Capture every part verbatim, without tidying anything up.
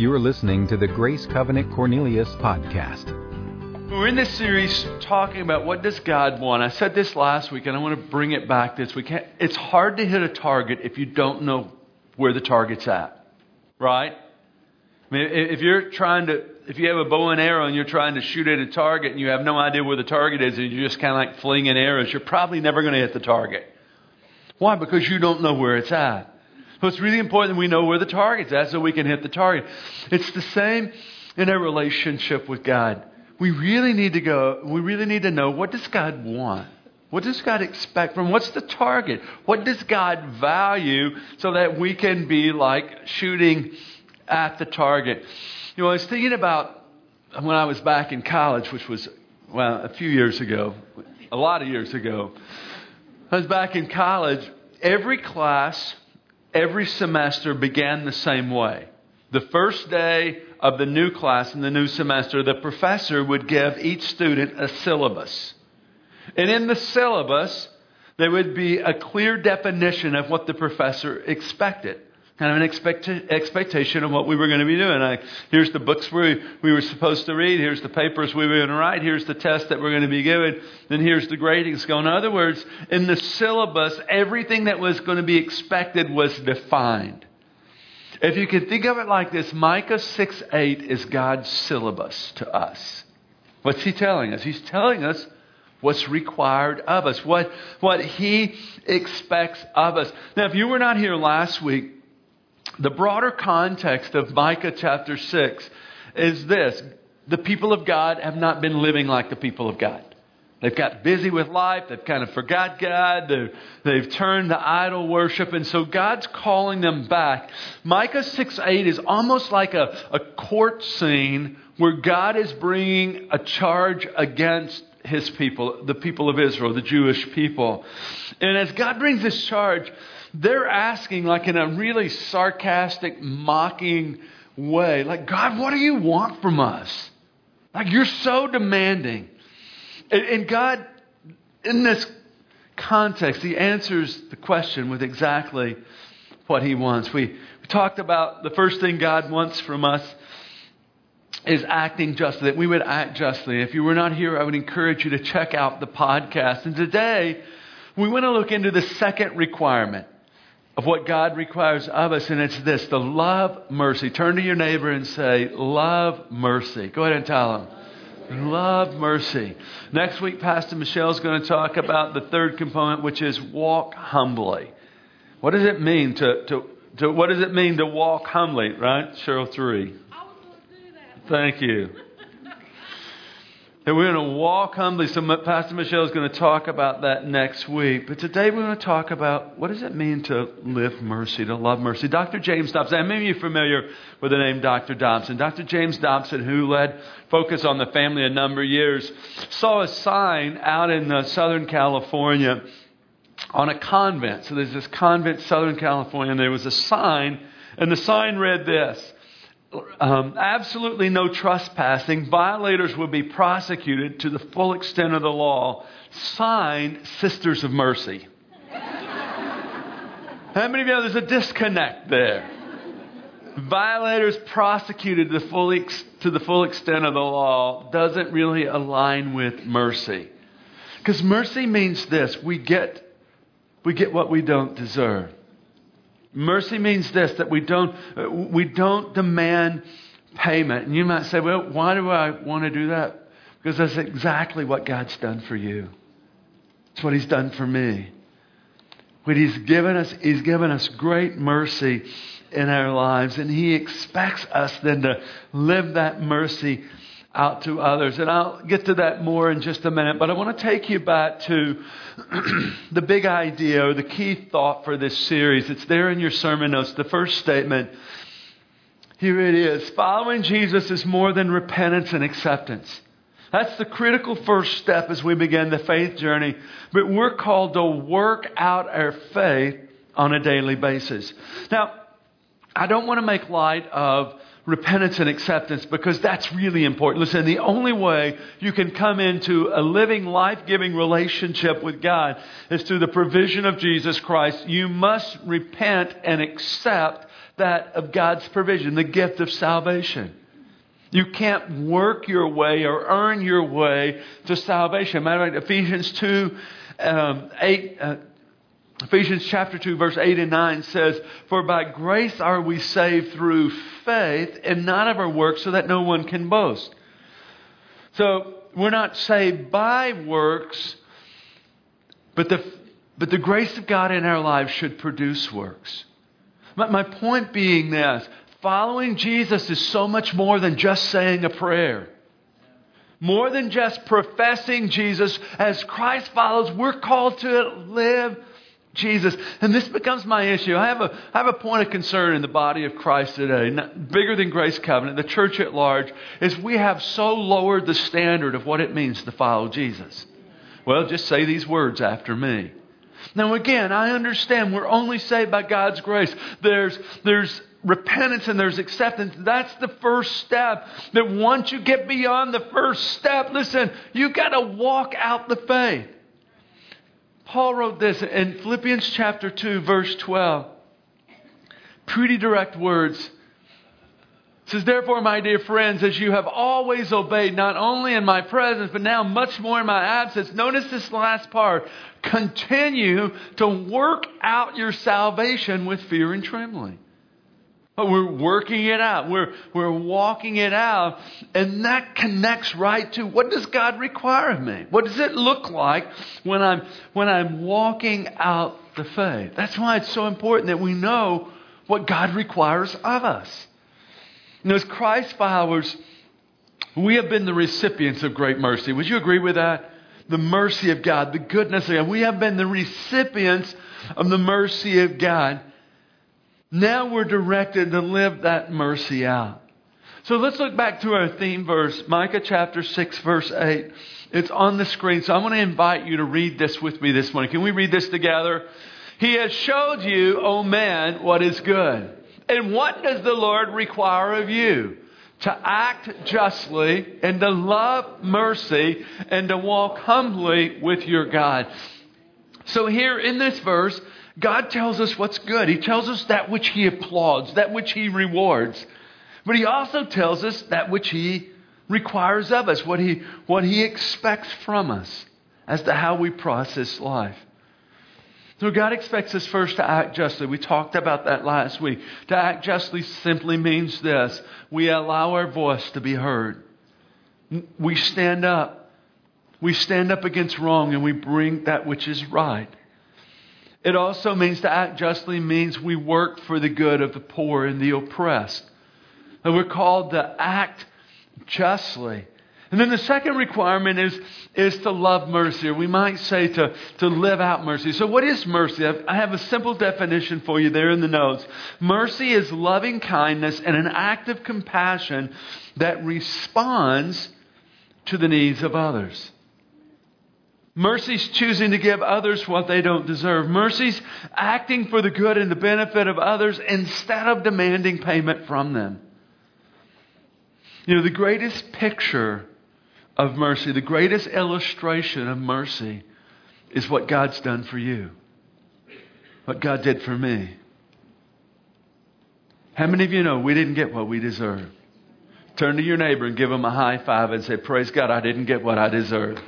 You are listening to the Grace Covenant Cornelius podcast. We're in this series talking about what does God want. I said this last week, and I want to bring it back this week. It's hard to hit a target if you don't know where the target's at, right? I mean, if you're trying to, if you have a bow and arrow and you're trying to shoot at a target and you have no idea where the target is and you're just kind of like flinging arrows, you're probably never going to hit the target. Why? Because you don't know where it's at. So it's really important that we know where the target's at so we can hit the target. It's the same in our relationship with God. We really need to go, we really need to know, what does God want? What does God expect from? What's the target? What does God value so that we can be like shooting at the target? You know, I was thinking about when I was back in college, which was, well, a few years ago, a lot of years ago. I was back in college. Every class, every semester began the same way. The first day of the new class in the new semester, the professor would give each student a syllabus. And in the syllabus, there would be a clear definition of what the professor expected. Kind of an expect- expectation of what we were going to be doing. Like, here's the books we, we were supposed to read. Here's the papers we were going to write. Here's the test that we're going to be given. Then here's the gradings going. In other words, in the syllabus, everything that was going to be expected was defined. If you can think of it like this, Micah six eight is God's syllabus to us. What's he telling us? He's telling us what's required of us. What, what he expects of us. Now, if you were not here last week, the broader context of Micah chapter six is this. The people of God have not been living like the people of God. They've got busy with life. They've kind of forgot God. They've, they've turned to idol worship. And so God's calling them back. Micah six eight is almost like a, a court scene where God is bringing a charge against his people, the people of Israel, the Jewish people. And as God brings this charge, they're asking, like, in a really sarcastic, mocking way, like, God, what do you want from us? Like, you're so demanding. And, and God, in this context, he answers the question with exactly what he wants. We, we talked about the first thing God wants from us is acting justly, that we would act justly. If you were not here, I would encourage you to check out the podcast. And today, we want to look into the second requirement of what God requires of us, and it's this: to love mercy. Turn to your neighbor and say, love mercy. Go ahead and tell them, love mercy. Next week, Pastor Michelle is going to talk about the third component, which is walk humbly. What does it mean to to, to what does it mean to walk humbly? Right, Cheryl three. I was going to do that. Thank you. And we're going to walk humbly. So Pastor Michelle is going to talk about that next week. But today we're going to talk about what does it mean to live mercy, to love mercy. Doctor James Dobson. I may be familiar with the name Doctor Dobson. Doctor James Dobson, who led Focus on the Family a number of years, saw a sign out in uh, Southern California on a convent. So there's this convent, Southern California, and there was a sign. And the sign read this. Um, absolutely no trespassing. Violators will be prosecuted to the full extent of the law. Signed, Sisters of Mercy. How many of you know there's a disconnect there? Violators prosecuted the full ex- to the full extent of the law doesn't really align with mercy. Because mercy means this: we get we get what we don't deserve. Mercy means this, that we don't we don't demand payment. And you might say, well, why do I want to do that? Because that's exactly what God's done for you. It's what he's done for me. What he's given us, he's given us great mercy in our lives. And he expects us then to live that mercy out to others. And I'll get to that more in just a minute. But I want to take you back to the big idea or the key thought for this series. It's there in your sermon notes. The first statement. Here it is. Following Jesus is more than repentance and acceptance. That's the critical first step as we begin the faith journey. But we're called to work out our faith on a daily basis. Now, I don't want to make light of repentance and acceptance, because that's really important. Listen, the only way you can come into a living, life-giving relationship with God is through the provision of Jesus Christ. You must repent and accept that of God's provision, the gift of salvation. You can't work your way or earn your way to salvation. Matter of fact, Ephesians two, um, eight, uh, Ephesians chapter two, verse eight and nine says, "For by grace are we saved through faith, and not of our works, so that no one can boast." So we're not saved by works, but the but the grace of God in our lives should produce works. My, my point being this. Following Jesus is so much more than just saying a prayer. More than just professing Jesus as Christ follows, we're called to live Jesus. And this becomes my issue. I have a, I have a point of concern in the body of Christ today, not, bigger than Grace Covenant, the church at large, is we have so lowered the standard of what it means to follow Jesus. Well, just say these words after me. Now again, I understand we're only saved by God's grace. There's, there's, repentance and there's acceptance. That's the first step. That once you get beyond the first step, listen, you got to walk out the faith. Paul wrote this in Philippians chapter two, verse twelve. Pretty direct words. It says, "Therefore, my dear friends, as you have always obeyed, not only in my presence, but now much more in my absence." Notice this last part. "Continue to work out your salvation with fear and trembling." We're working it out. We're, we're walking it out. And that connects right to what does God require of me? What does it look like when I'm, when I'm walking out the faith? That's why it's so important that we know what God requires of us. And as Christ followers, we have been the recipients of great mercy. Would you agree with that? The mercy of God, the goodness of God. We have been the recipients of the mercy of God. Now we're directed to live that mercy out. So let's look back to our theme verse, Micah chapter six, verse eight. It's on the screen, so I'm going to invite you to read this with me this morning. Can we read this together? "He has showed you, O man, what is good. And what does the Lord require of you? To act justly and to love mercy and to walk humbly with your God." So here in this verse, God tells us what's good. He tells us that which He applauds, that which He rewards. But He also tells us that which He requires of us, what He, what He expects from us as to how we process life. So God expects us first to act justly. We talked about that last week. To act justly simply means this. We allow our voice to be heard. We stand up. We stand up against wrong and we bring that which is right. It also means to act justly means we work for the good of the poor and the oppressed. And we're called to act justly. And then the second requirement is, is to love mercy, or we might say to, to live out mercy. So what is mercy? I have a simple definition for you there in the notes. Mercy is loving kindness and an act of compassion that responds to the needs of others. Mercy's choosing to give others what they don't deserve. Mercy's acting for the good and the benefit of others instead of demanding payment from them. You know, the greatest picture of mercy, the greatest illustration of mercy is what God's done for you. What God did for me. How many of you know we didn't get what we deserved? Turn to your neighbor and give him a high five and say, "Praise God, I didn't get what I deserved."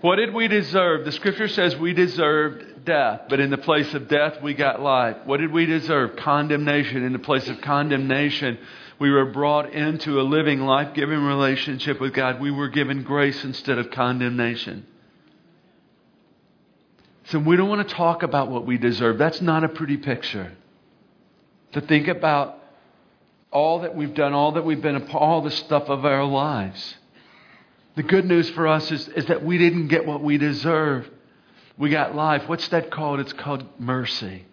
What did we deserve? The scripture says we deserved death, but in the place of death, we got life. What did we deserve? Condemnation. In the place of condemnation, we were brought into a living, life-giving relationship with God. We were given grace instead of condemnation. So we don't want to talk about what we deserve. That's not a pretty picture. To think about all that we've done, all that we've been, all the stuff of our lives. The good news for us is, is that we didn't get what we deserve. We got life. What's that called? It's called mercy.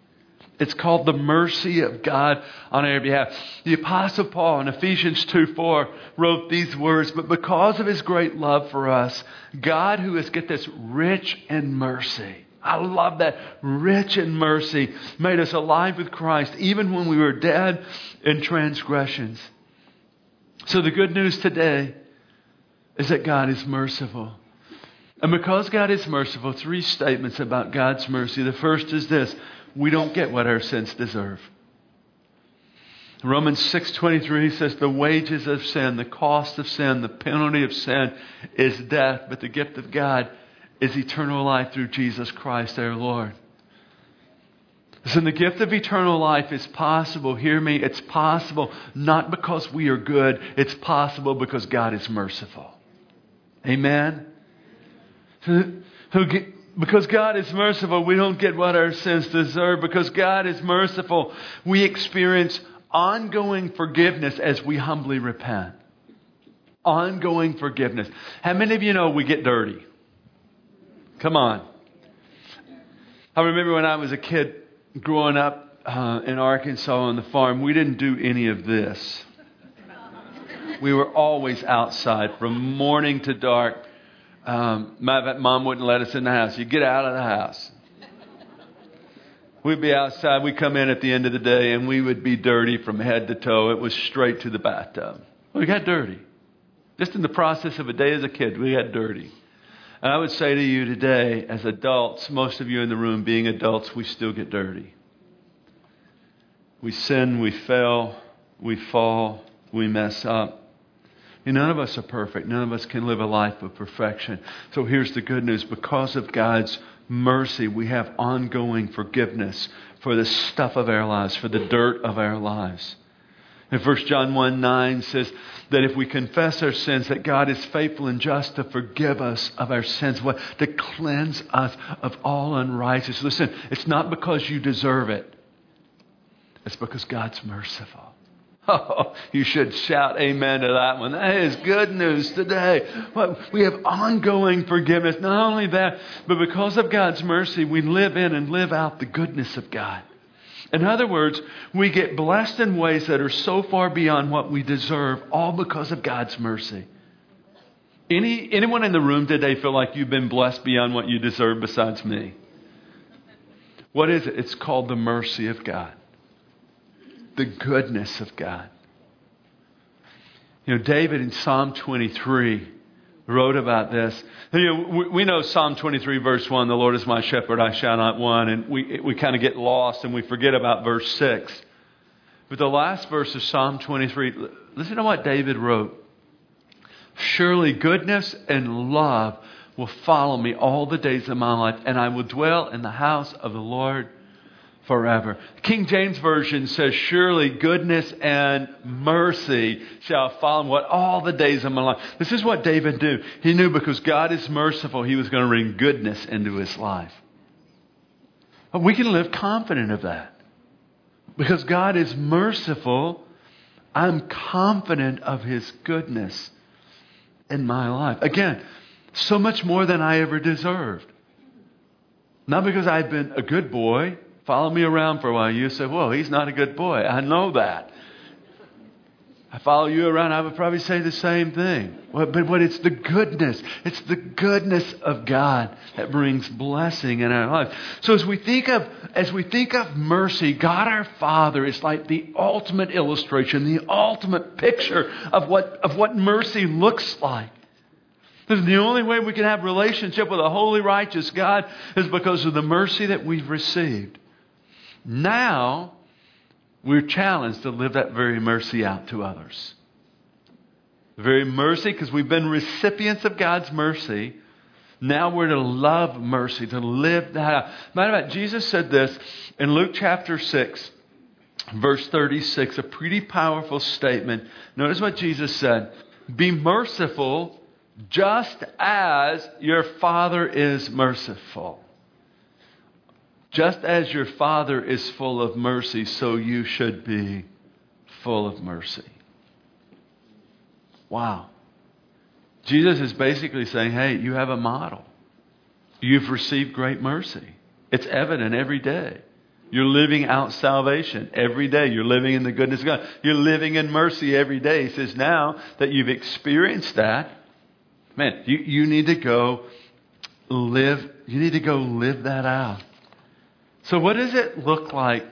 It's called the mercy of God on our behalf. The Apostle Paul in Ephesians two four wrote these words, "But because of His great love for us, God who is," get this, "rich in mercy." I love that. "Rich in mercy, made us alive with Christ, even when we were dead in transgressions." So the good news today is that God is merciful. And because God is merciful, three statements about God's mercy. The first is this: we don't get what our sins deserve. Romans six twenty-three says, the wages of sin, the cost of sin, the penalty of sin is death, but the gift of God is eternal life through Jesus Christ our Lord. So the gift of eternal life is possible. Hear me, it's possible not because we are good. It's possible because God is merciful. Amen? So, who get, because God is merciful, we don't get what our sins deserve. Because God is merciful, we experience ongoing forgiveness as we humbly repent. Ongoing forgiveness. How many of you know we get dirty? Come on. I remember when I was a kid, growing up uh, in Arkansas on the farm, we didn't do any of this. We were always outside from morning to dark. Um, my mom wouldn't let us in the house. You get out of the house. We'd be outside. We'd come in at the end of the day and we would be dirty from head to toe. It was straight to the bathtub. We got dirty. Just in the process of a day as a kid, we got dirty. And I would say to you today, as adults, most of you in the room being adults, we still get dirty. We sin, we fail, we fall, we mess up. And none of us are perfect. None of us can live a life of perfection. So here's the good news. Because of God's mercy, we have ongoing forgiveness for the stuff of our lives, for the dirt of our lives. And First John one nine says that if we confess our sins, that God is faithful and just to forgive us of our sins, what? To cleanse us of all unrighteousness. Listen, it's not because you deserve it. It's because God's merciful. Oh, you should shout amen to that one. That is good news today. We have ongoing forgiveness. Not only that, but because of God's mercy, we live in and live out the goodness of God. In other words, we get blessed in ways that are so far beyond what we deserve, all because of God's mercy. Any anyone in the room today feel like you've been blessed beyond what you deserve besides me? What is it? It's called the mercy of God. The goodness of God. You know, David in Psalm twenty-three wrote about this. You know, we know Psalm twenty-three, verse one, the Lord is my shepherd, I shall not want. And we we kind of get lost and we forget about verse six. But the last verse of Psalm twenty-three, listen to what David wrote. Surely goodness and love will follow me all the days of my life, and I will dwell in the house of the Lord forever. King James Version says, surely goodness and mercy shall follow me what all the days of my life. This is what David knew. He knew because God is merciful, he was going to bring goodness into his life. But we can live confident of that. Because God is merciful, I'm confident of his goodness in my life. Again, so much more than I ever deserved. Not because I've been a good boy. Follow me around for a while. You say, whoa, he's not a good boy. I know that. I follow you around. I would probably say the same thing. But, but it's the goodness. It's the goodness of God that brings blessing in our life. So as we think of, as we think of mercy, God our Father is like the ultimate illustration, the ultimate picture of what, of what mercy looks like. This is the only way we can have relationship with a holy, righteous God is because of the mercy that we've received. Now, we're challenged to live that very mercy out to others. The very mercy, because we've been recipients of God's mercy. Now we're to love mercy, to live that out. Matter of fact, Jesus said this in Luke chapter six, verse thirty-six, a pretty powerful statement. Notice what Jesus said. Be merciful, just as your Father is merciful. Just as your Father is full of mercy, so you should be full of mercy. Wow. Jesus is basically saying, hey, you have a model. You've received great mercy. It's evident every day. You're living out salvation every day. You're living in the goodness of God. You're living in mercy every day. He says, now that you've experienced that, man, you, you need to go live, you need to go live that out. So what does it look like?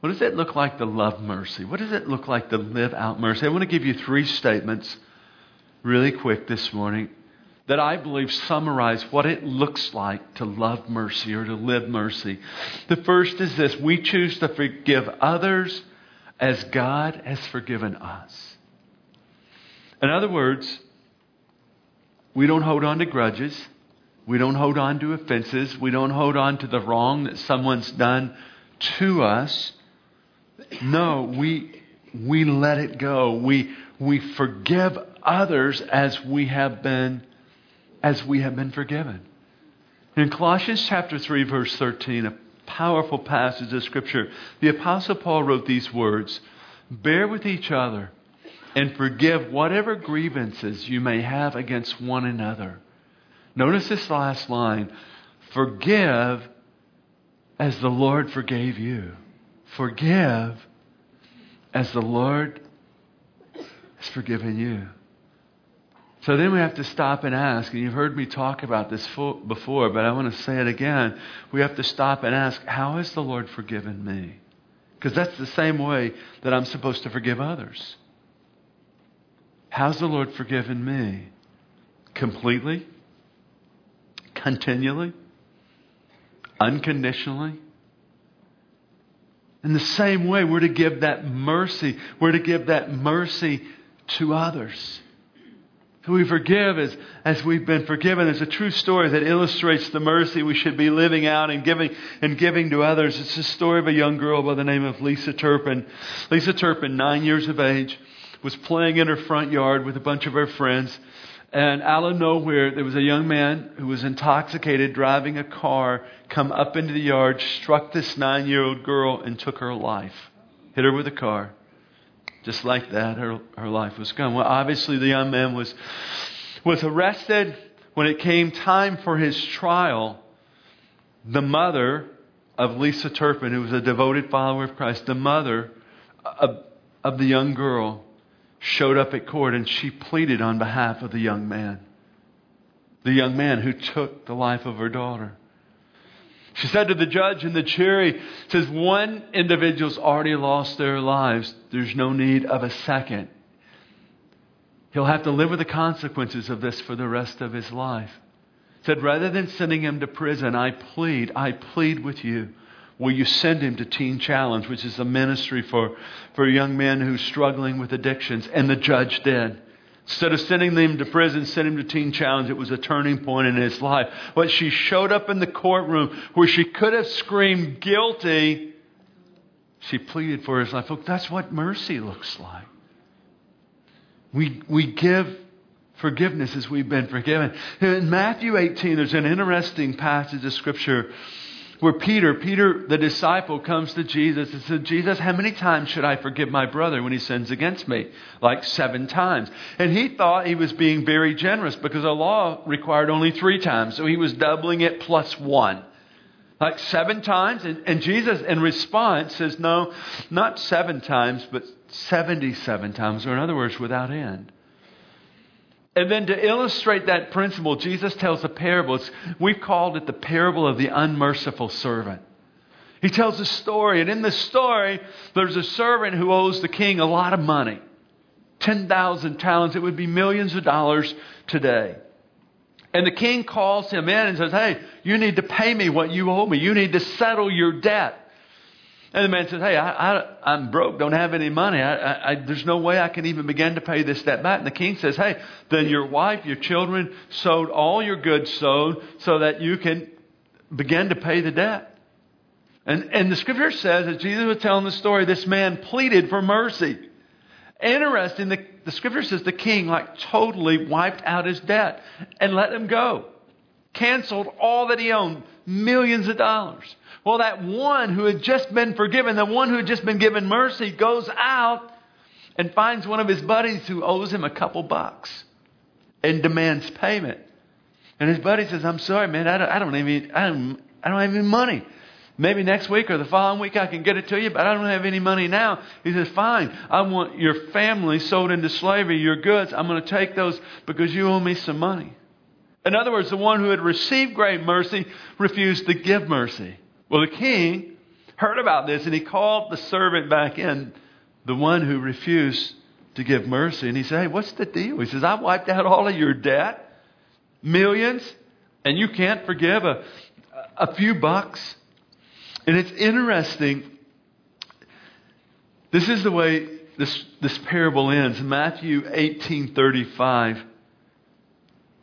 What does it look like to love mercy? What does it look like to live out mercy? I want to give you three statements really quick this morning that I believe summarize what it looks like to love mercy or to live mercy. The first is this: we choose to forgive others as God has forgiven us. In other words, we don't hold on to grudges. We don't hold on to offenses. We don't hold on to the wrong that someone's done to us. No, we we let it go. We we forgive others as we have been as we have been forgiven. In Colossians chapter three, verse thirteen, a powerful passage of Scripture, the Apostle Paul wrote these words: "Bear with each other and forgive whatever grievances you may have against one another." Notice this last line: "Forgive as the Lord forgave you." Forgive as the Lord has forgiven you. So then we have to stop and ask, and you've heard me talk about this before, but I want to say it again. We have to stop and ask, how has the Lord forgiven me? Because that's the same way that I'm supposed to forgive others. How's the Lord forgiven me? Completely? Continually? Unconditionally? In the same way, we're to give that mercy. We're to give that mercy to others. So we forgive as, as we've been forgiven. There's a true story that illustrates the mercy we should be living out and giving and giving to others. It's the story of a young girl by the name of Lisa Turpin. Lisa Turpin, nine years of age, was playing in her front yard with a bunch of her friends. And out of nowhere, there was a young man who was intoxicated, driving a car, come up into the yard, struck this nine-year-old girl and took her life. Hit her with a car. Just like that, her, her life was gone. Well, obviously, the young man was, was arrested. When it came time for his trial, the mother of Lisa Turpin, who was a devoted follower of Christ, the mother of, of the young girl, showed up at court, and she pleaded on behalf of the young man. The young man who took the life of her daughter. She said to the judge and the jury, says, one individual's already lost their lives. There's no need of a second. He'll have to live with the consequences of this for the rest of his life. Said, rather than sending him to prison, I plead, I plead with you. Will you send him to Teen Challenge, which is a ministry for, for young men who's struggling with addictions? And the judge did. Instead of sending them to prison, sent him to Teen Challenge. It was a turning point in his life. But she showed up in the courtroom where she could have screamed guilty. She pleaded for his life. Look, that's what mercy looks like. We, we give forgiveness as we've been forgiven. In Matthew eighteen, there's an interesting passage of Scripture where Peter, Peter the disciple, comes to Jesus and says, Jesus, how many times should I forgive my brother when he sins against me? Like seven times. And he thought he was being very generous because the law required only three times. So he was doubling it plus one. Like seven times. And, and Jesus, in response, says, no, not seven times, but seventy-seven times. Or in other words, without end. And then to illustrate that principle, Jesus tells a parable. It's, we've called it the parable of the unmerciful servant. He tells a story. And in this story, there's a servant who owes the king a lot of money. ten thousand talents. It would be millions of dollars today. And the king calls him in and says, hey, you need to pay me what you owe me. You need to settle your debt. And the man says, hey, I, I, I'm broke, don't have any money. I, I, I, there's no way I can even begin to pay this debt back. And the king says, hey, then your wife, your children sold all your goods sold so that you can begin to pay the debt. And, and the Scripture says, as Jesus was telling the story, this man pleaded for mercy. Interesting, the, the Scripture says the king like totally wiped out his debt and let him go. Canceled all that he owned, millions of dollars. Well, that one who had just been forgiven, the one who had just been given mercy, goes out and finds one of his buddies who owes him a couple bucks and demands payment. And his buddy says, I'm sorry, man, I don't, I don't even, I don't, I don't have any money. Maybe next week or the following week I can get it to you, but I don't have any money now. He says, fine, I want your family sold into slavery, your goods. I'm going to take those because you owe me some money. In other words, the one who had received great mercy refused to give mercy. Well, the king heard about this and he called the servant back in, the one who refused to give mercy. And he said, hey, what's the deal? He says, I wiped out all of your debt. millions, and you can't forgive a, a few bucks. And it's interesting. This is the way this, this parable ends. Matthew eighteen thirty-five.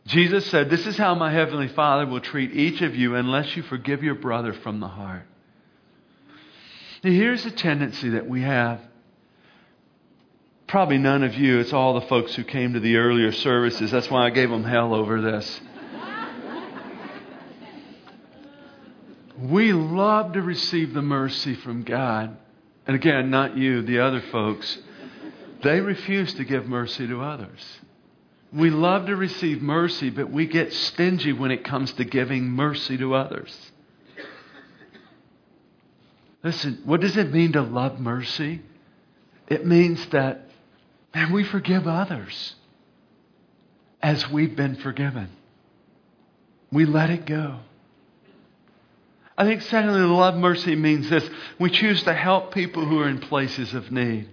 Jesus said, "This is how my Heavenly Father will treat each of you unless you forgive your brother from the heart." Now, here's a tendency that we have. Probably none of you. It's all the folks who came to the earlier services. That's why I gave them hell over this. We love to receive the mercy from God. And again, not you, the other folks. They refuse to give mercy to others. We love to receive mercy, but we get stingy when it comes to giving mercy to others. Listen, what does it mean to love mercy? It means that, man, we forgive others as we've been forgiven. We let it go. I think secondly, love mercy means this. We choose to help people who are in places of need.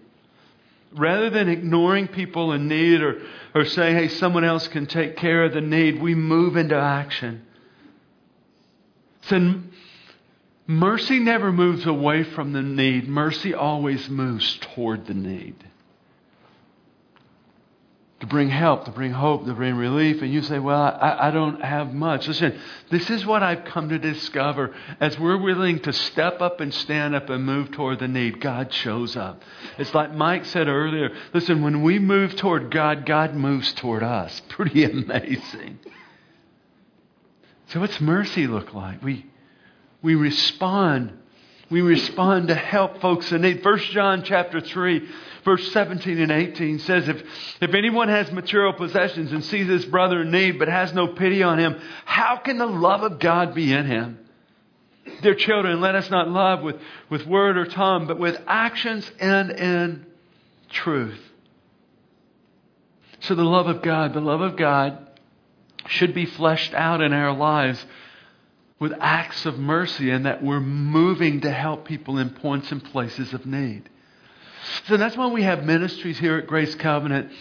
Rather than ignoring people in need or, or saying, hey, someone else can take care of the need, we move into action. So mercy never moves away from the need. Mercy always moves toward the need. To bring help, to bring hope, to bring relief. And you say, well, I, I don't have much. Listen, this is what I've come to discover. As we're willing to step up and stand up and move toward the need, God shows up. It's like Mike said earlier. Listen, when we move toward God, God moves toward us. Pretty amazing. So what's mercy look like? We We respond. We respond to help folks in need. First John chapter three, verse seventeen and eighteen says, If if anyone has material possessions and sees his brother in need but has no pity on him, how can the love of God be in him? Dear children, let us not love with, with word or tongue, but with actions and in truth. So the love of God, the love of God should be fleshed out in our lives with acts of mercy, and that we're moving to help people in points and places of need. So that's why we have ministries here at Grace Covenant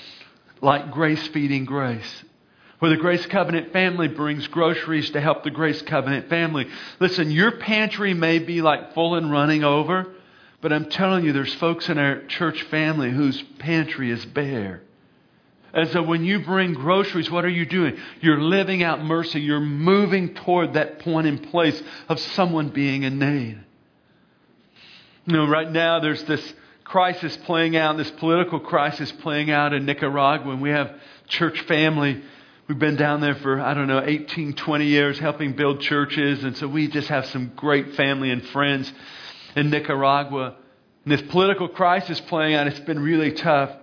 like Grace Feeding Grace, where the Grace Covenant family brings groceries to help the Grace Covenant family. Listen, your pantry may be like full and running over, but I'm telling you, there's folks in our church family whose pantry is bare. And so when you bring groceries, what are you doing? You're living out mercy. You're moving toward that point in place of someone being in need. You know, right now there's this crisis playing out, this political crisis playing out in Nicaragua. And we have church family. We've been down there for, I don't know, eighteen, twenty years helping build churches. And so we just have some great family and friends in Nicaragua. And this political crisis playing out, it's been really tough.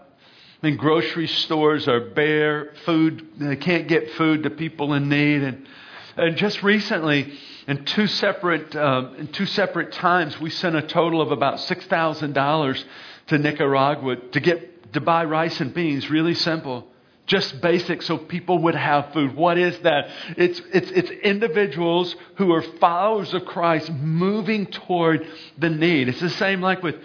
And grocery stores are bare, food, they can't get food to people in need. And, and just recently, in two separate um, in two separate times, we sent a total of about six thousand dollars to Nicaragua to get to buy rice and beans, really simple, just basic, so people would have food. What is that? It's it's it's individuals who are followers of Christ moving toward the need. It's the same like with.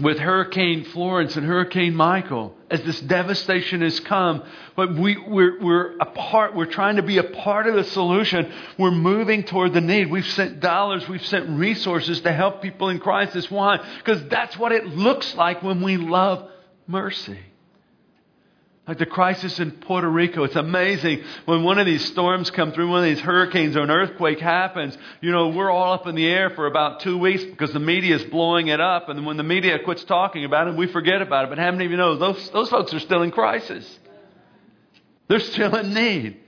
With Hurricane Florence and Hurricane Michael, as this devastation has come, but we, we're, we're a part, we're trying to be a part of the solution. We're moving toward the need. We've sent dollars, we've sent resources to help people in crisis. Why? Because that's what it looks like when we love mercy. Like the crisis in Puerto Rico. It's amazing when one of these storms come through, one of these hurricanes or an earthquake happens, you know, we're all up in the air for about two weeks because the media is blowing it up. And when the media quits talking about it, we forget about it. But how many of you know those, those folks are still in crisis? They're still in need.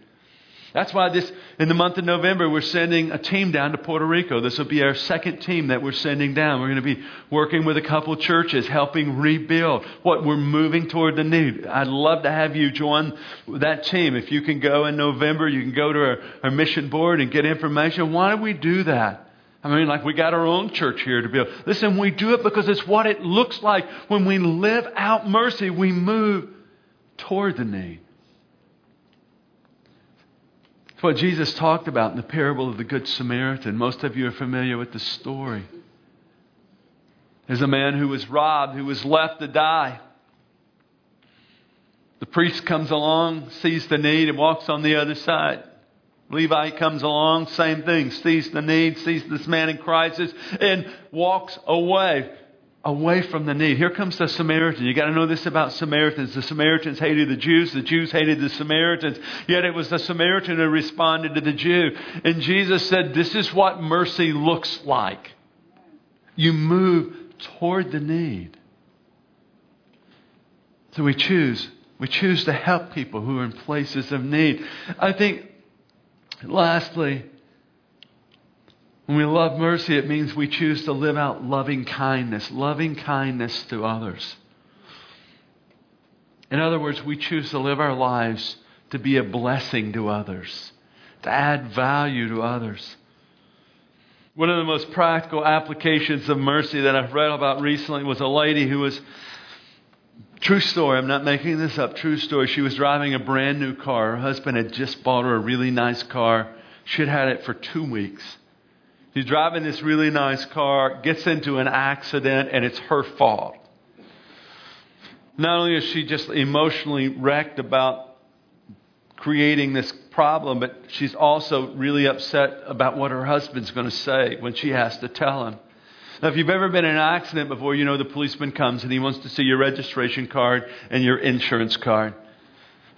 That's why this, in the month of November, we're sending a team down to Puerto Rico. This will be our second team that we're sending down. We're going to be working with a couple churches, helping rebuild what we're moving toward the need. I'd love to have you join that team. If you can go in November, you can go to our, our mission board and get information. Why do we do that? I mean, like we got our own church here to build. Listen, we do it because it's what it looks like when we live out mercy. We move toward the need. What Jesus talked about in the parable of the Good Samaritan. Most of you are familiar with the story. There's a man who was robbed, who was left to die. The priest comes along, sees the need, and walks on the other side. Levi comes along, same thing, sees the need, sees this man in crisis, and walks away, away from the need. Here comes the Samaritan. You got to know this about Samaritans. The Samaritans hated the Jews. The Jews hated the Samaritans. Yet it was the Samaritan who responded to the Jew. And Jesus said, this is what mercy looks like. You move toward the need. So we choose. We choose to help people who are in places of need. I think, lastly, when we love mercy, it means we choose to live out loving kindness, loving kindness to others. In other words, we choose to live our lives to be a blessing to others, to add value to others. One of the most practical applications of mercy that I've read about recently was a lady who was, true story, I'm not making this up, true story, she was driving a brand new car. Her husband had just bought her a really nice car. She had had it for two weeks. She's driving this really nice car, gets into an accident, and it's her fault. Not only is she just emotionally wrecked about creating this problem, but she's also really upset about what her husband's going to say when she has to tell him. Now, if you've ever been in an accident before, you know the policeman comes and he wants to see your registration card and your insurance card.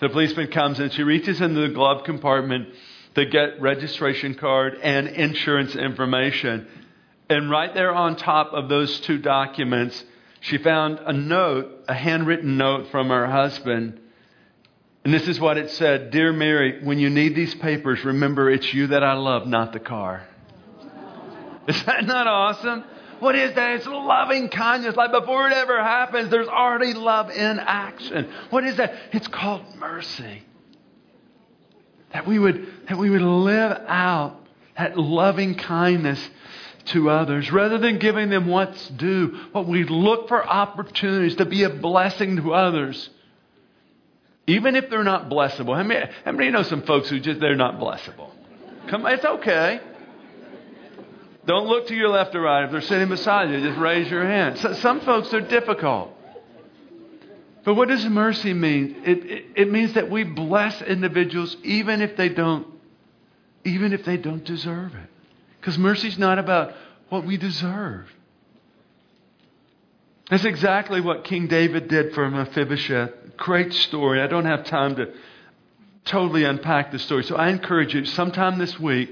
The policeman comes and she reaches into the glove compartment to get registration card and insurance information. And right there on top of those two documents, she found a note, a handwritten note from her husband. And this is what it said: Dear Mary, when you need these papers, remember it's you that I love, not the car. Is that not awesome? What is that? It's loving kindness. Like before it ever happens, there's already love in action. What is that? It's called mercy. That we would, that we would live out that loving kindness to others. Rather than giving them what's due, what we look for opportunities to be a blessing to others. Even if they're not blessable. How many, how many know some folks who just, they're not blessable? Come on, it's okay. Don't look to your left or right. If they're sitting beside you, just raise your hand. So, some folks are difficult. But what does mercy mean? It, it, it means that we bless individuals even if they don't, even if they don't deserve it. Because mercy's not about what we deserve. That's exactly what King David did for Mephibosheth. Great story. I don't have time to totally unpack the story. So I encourage you, sometime this week,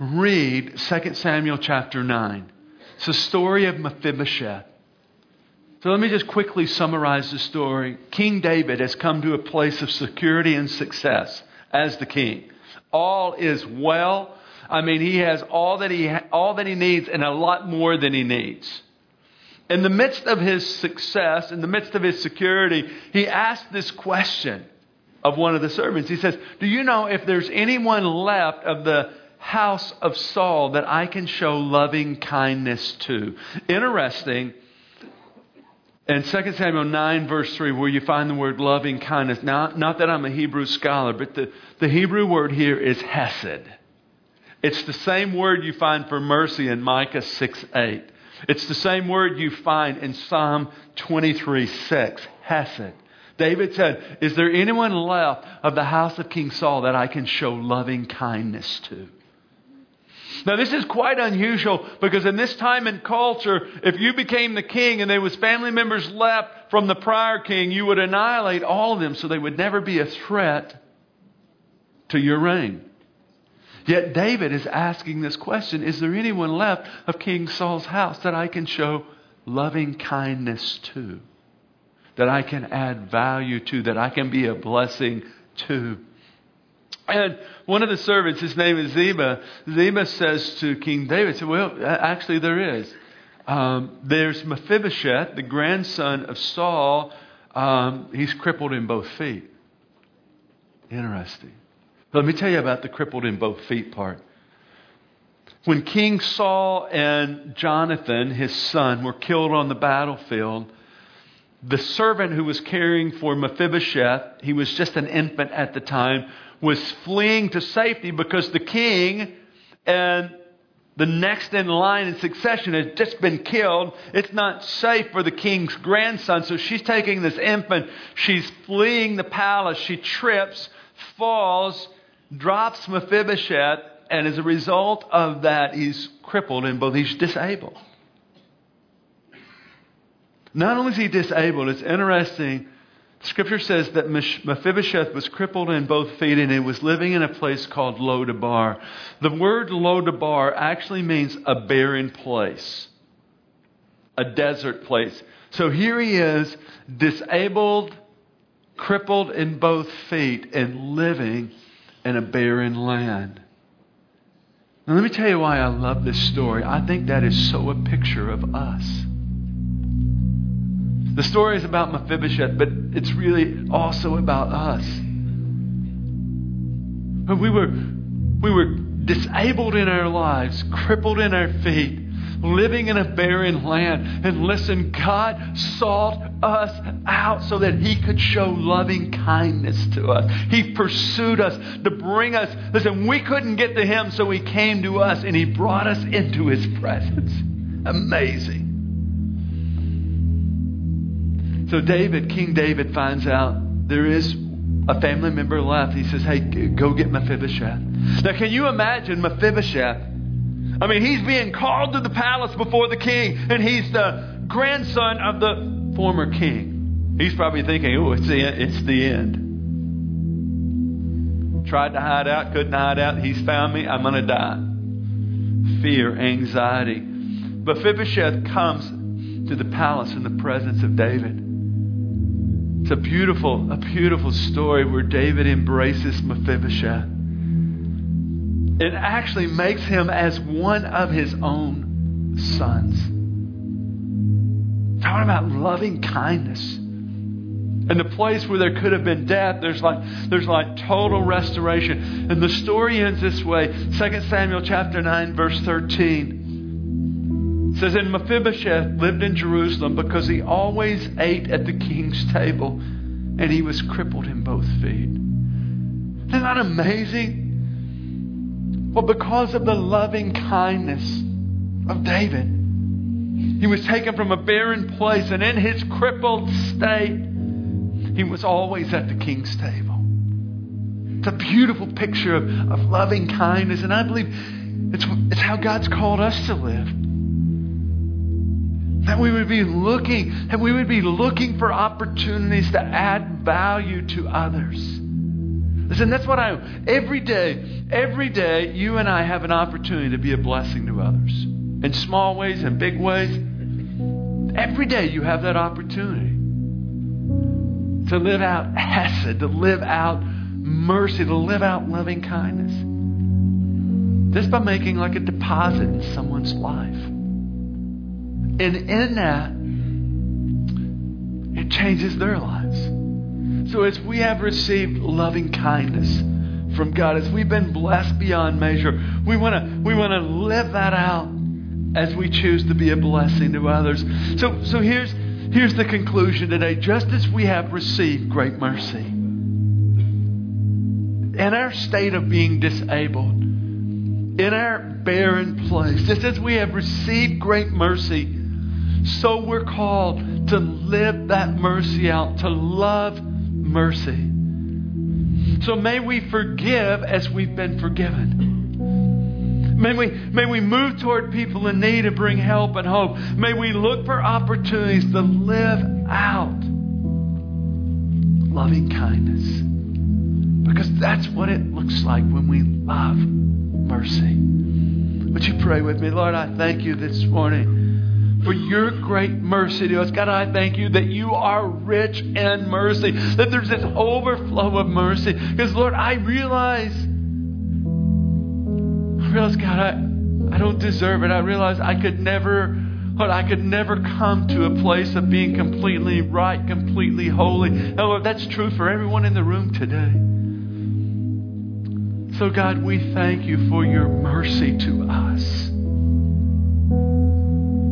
read Second Samuel chapter nine. It's the story of Mephibosheth. So let me just quickly summarize the story. King David has come to a place of security and success as the king. All is well. I mean, he has all that he ha- all that he needs and a lot more than he needs. In the midst of his success, in the midst of his security, he asked this question of one of the servants. He says, "Do you know if there's anyone left of the house of Saul that I can show loving kindness to?" Interesting. In Second Samuel nine verse three, where you find the word loving kindness. Now, not that I'm a Hebrew scholar, but the, the Hebrew word here is hesed. It's the same word you find for mercy in Micah six eight. It's the same word you find in Psalm twenty-three six, hesed. David said, is there anyone left of the house of King Saul that I can show loving kindness to? Now, this is quite unusual, because in this time and culture, if you became the king and there was family members left from the prior king, you would annihilate all of them so they would never be a threat to your reign. Yet David is asking this question, is there anyone left of King Saul's house that I can show loving kindness to? That I can add value to, that I can be a blessing to. And one of the servants, his name is Ziba, Ziba says to King David, well, actually there is. Um, there's Mephibosheth, the grandson of Saul. Um, he's crippled in both feet. Interesting. Let me tell you about the crippled in both feet part. When King Saul and Jonathan, his son, were killed on the battlefield, the servant who was caring for Mephibosheth, he was just an infant at the time, was fleeing to safety because the king and The next in line in succession has just been killed. It's not safe for the king's grandson. So she's taking this infant. She's fleeing the palace. She trips, falls, drops Mephibosheth. And as a result of that, he's crippled and both he's disabled. Not only is he disabled, it's interesting. Scripture says that Mephibosheth was crippled in both feet and he was living in a place called Lodabar. The word Lodabar actually means a barren place, a desert place. So here he is, disabled, crippled in both feet, and living in a barren land. Now let me tell you why I love this story. I think that is so a picture of us. The story is about Mephibosheth, but it's really also about us. We were, we were disabled in our lives, crippled in our feet, living in a barren land. And listen, God sought us out so that He could show loving kindness to us. He pursued us to bring us. Listen, we couldn't get to Him, so He came to us and He brought us into His presence. Amazing. So David, King David finds out there is a family member left. He says, hey, go get Mephibosheth. Now, can you imagine Mephibosheth? I mean, he's being called to the palace before the king, and he's the grandson of the former king. He's probably thinking, oh, it's the end. It's the end. Tried to hide out, couldn't hide out. He's found me. I'm going to die. Fear, anxiety. Mephibosheth comes to the palace in the presence of David. It's a beautiful, a beautiful story where David embraces Mephibosheth. It actually makes him as one of his own sons. Talking about loving kindness. And the place where there could have been death, there's like, there's like total restoration. And the story ends this way. Second Samuel chapter nine, verse thirteen. It says, and Mephibosheth lived in Jerusalem because he always ate at the king's table, and he was crippled in both feet. Isn't that amazing? Well, because of the loving kindness of David, he was taken from a barren place, and in his crippled state, he was always at the king's table. It's a beautiful picture of, of loving kindness, and I believe it's, it's how God's called us to live. That we would be looking, that we would be looking for opportunities to add value to others. Listen, that's what I, every day, every day, you and I have an opportunity to be a blessing to others. In small ways, in big ways. Every day you have that opportunity to live out hesed, to live out mercy, to live out loving kindness. Just by making like a deposit in someone's life. And in that, it changes their lives. So as we have received loving kindness from God, as we've been blessed beyond measure, we want to we want to live that out as we choose to be a blessing to others. So so here's here's the conclusion today. Just as we have received great mercy, in our state of being disabled, in our barren place, just as we have received great mercy, so we're called to live that mercy out, to love mercy. So may we forgive as we've been forgiven. May we, may we move toward people in need and bring help and hope. May we look for opportunities to live out loving kindness. Because that's what it looks like when we love mercy. Would you pray with me? Lord, I thank you this morning for your great mercy to us. God, I thank you that you are rich in mercy, that there's this overflow of mercy. Because, Lord, I realize, I realize, God, I, I don't deserve it. I realize I could never, Lord, I could never come to a place of being completely right, completely holy. And, Lord, that's true for everyone in the room today. So, God, we thank you for your mercy to us.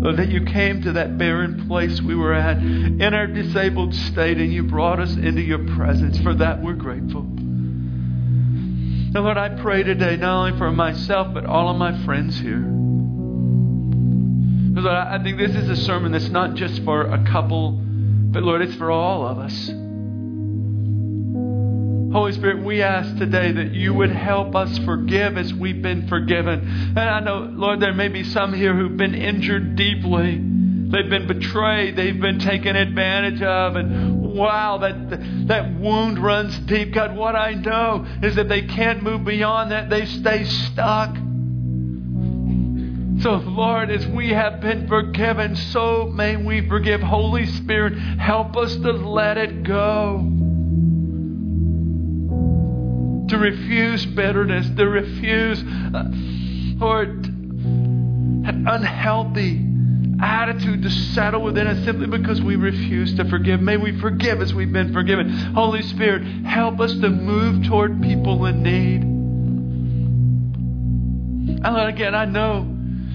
Lord, that you came to that barren place we were at in our disabled state, and you brought us into your presence. For that, we're grateful. Now, Lord, I pray today not only for myself, but all of my friends here. Because I think this is a sermon that's not just for a couple, but Lord, it's for all of us. Holy Spirit, we ask today that you would help us forgive as we've been forgiven. And I know, Lord, there may be some here who've been injured deeply. They've been betrayed. They've been taken advantage of. And wow, that that wound runs deep. God, what I know is that they can't move beyond that. They stay stuck. So, Lord, as we have been forgiven, so may we forgive. Holy Spirit, help us to let it go. To refuse bitterness, to refuse, uh, Lord, an unhealthy attitude to settle within us simply because we refuse to forgive. May we forgive as we've been forgiven. Holy Spirit, help us to move toward people in need. And again, I know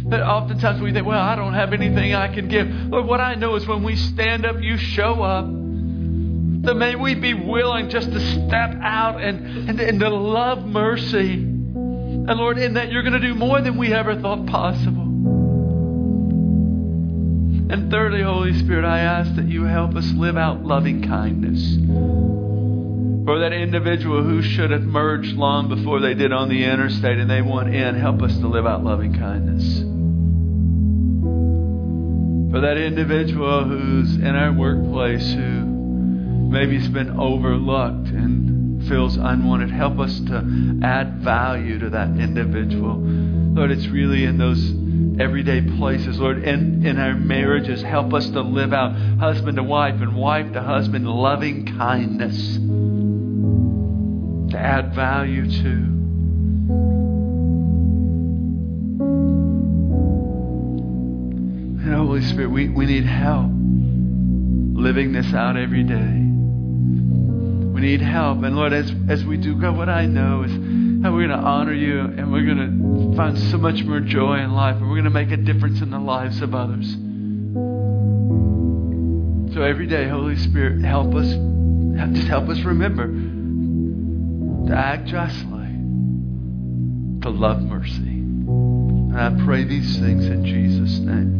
that oftentimes we think, well, I don't have anything I can give. Lord, what I know is when we stand up, you show up. So may we be willing just to step out and, and, and to love mercy. And Lord, in that you're going to do more than we ever thought possible. And thirdly, Holy Spirit, I ask that you help us live out loving kindness. For that individual who should have merged long before they did on the interstate and they want in, help us to live out loving kindness. For that individual who's in our workplace who maybe it's been overlooked and feels unwanted. Help us to add value to that individual. Lord, it's really in those everyday places. Lord, in, in our marriages, help us to live out husband to wife and wife to husband, loving kindness. To add value to. And Holy Spirit, we, we need help living this out every day. We need help. And Lord, as as we do, God, what I know is that we're going to honor you and we're going to find so much more joy in life and we're going to make a difference in the lives of others. So every day, Holy Spirit, help us, just help us remember to act justly, to love mercy. And I pray these things in Jesus' name.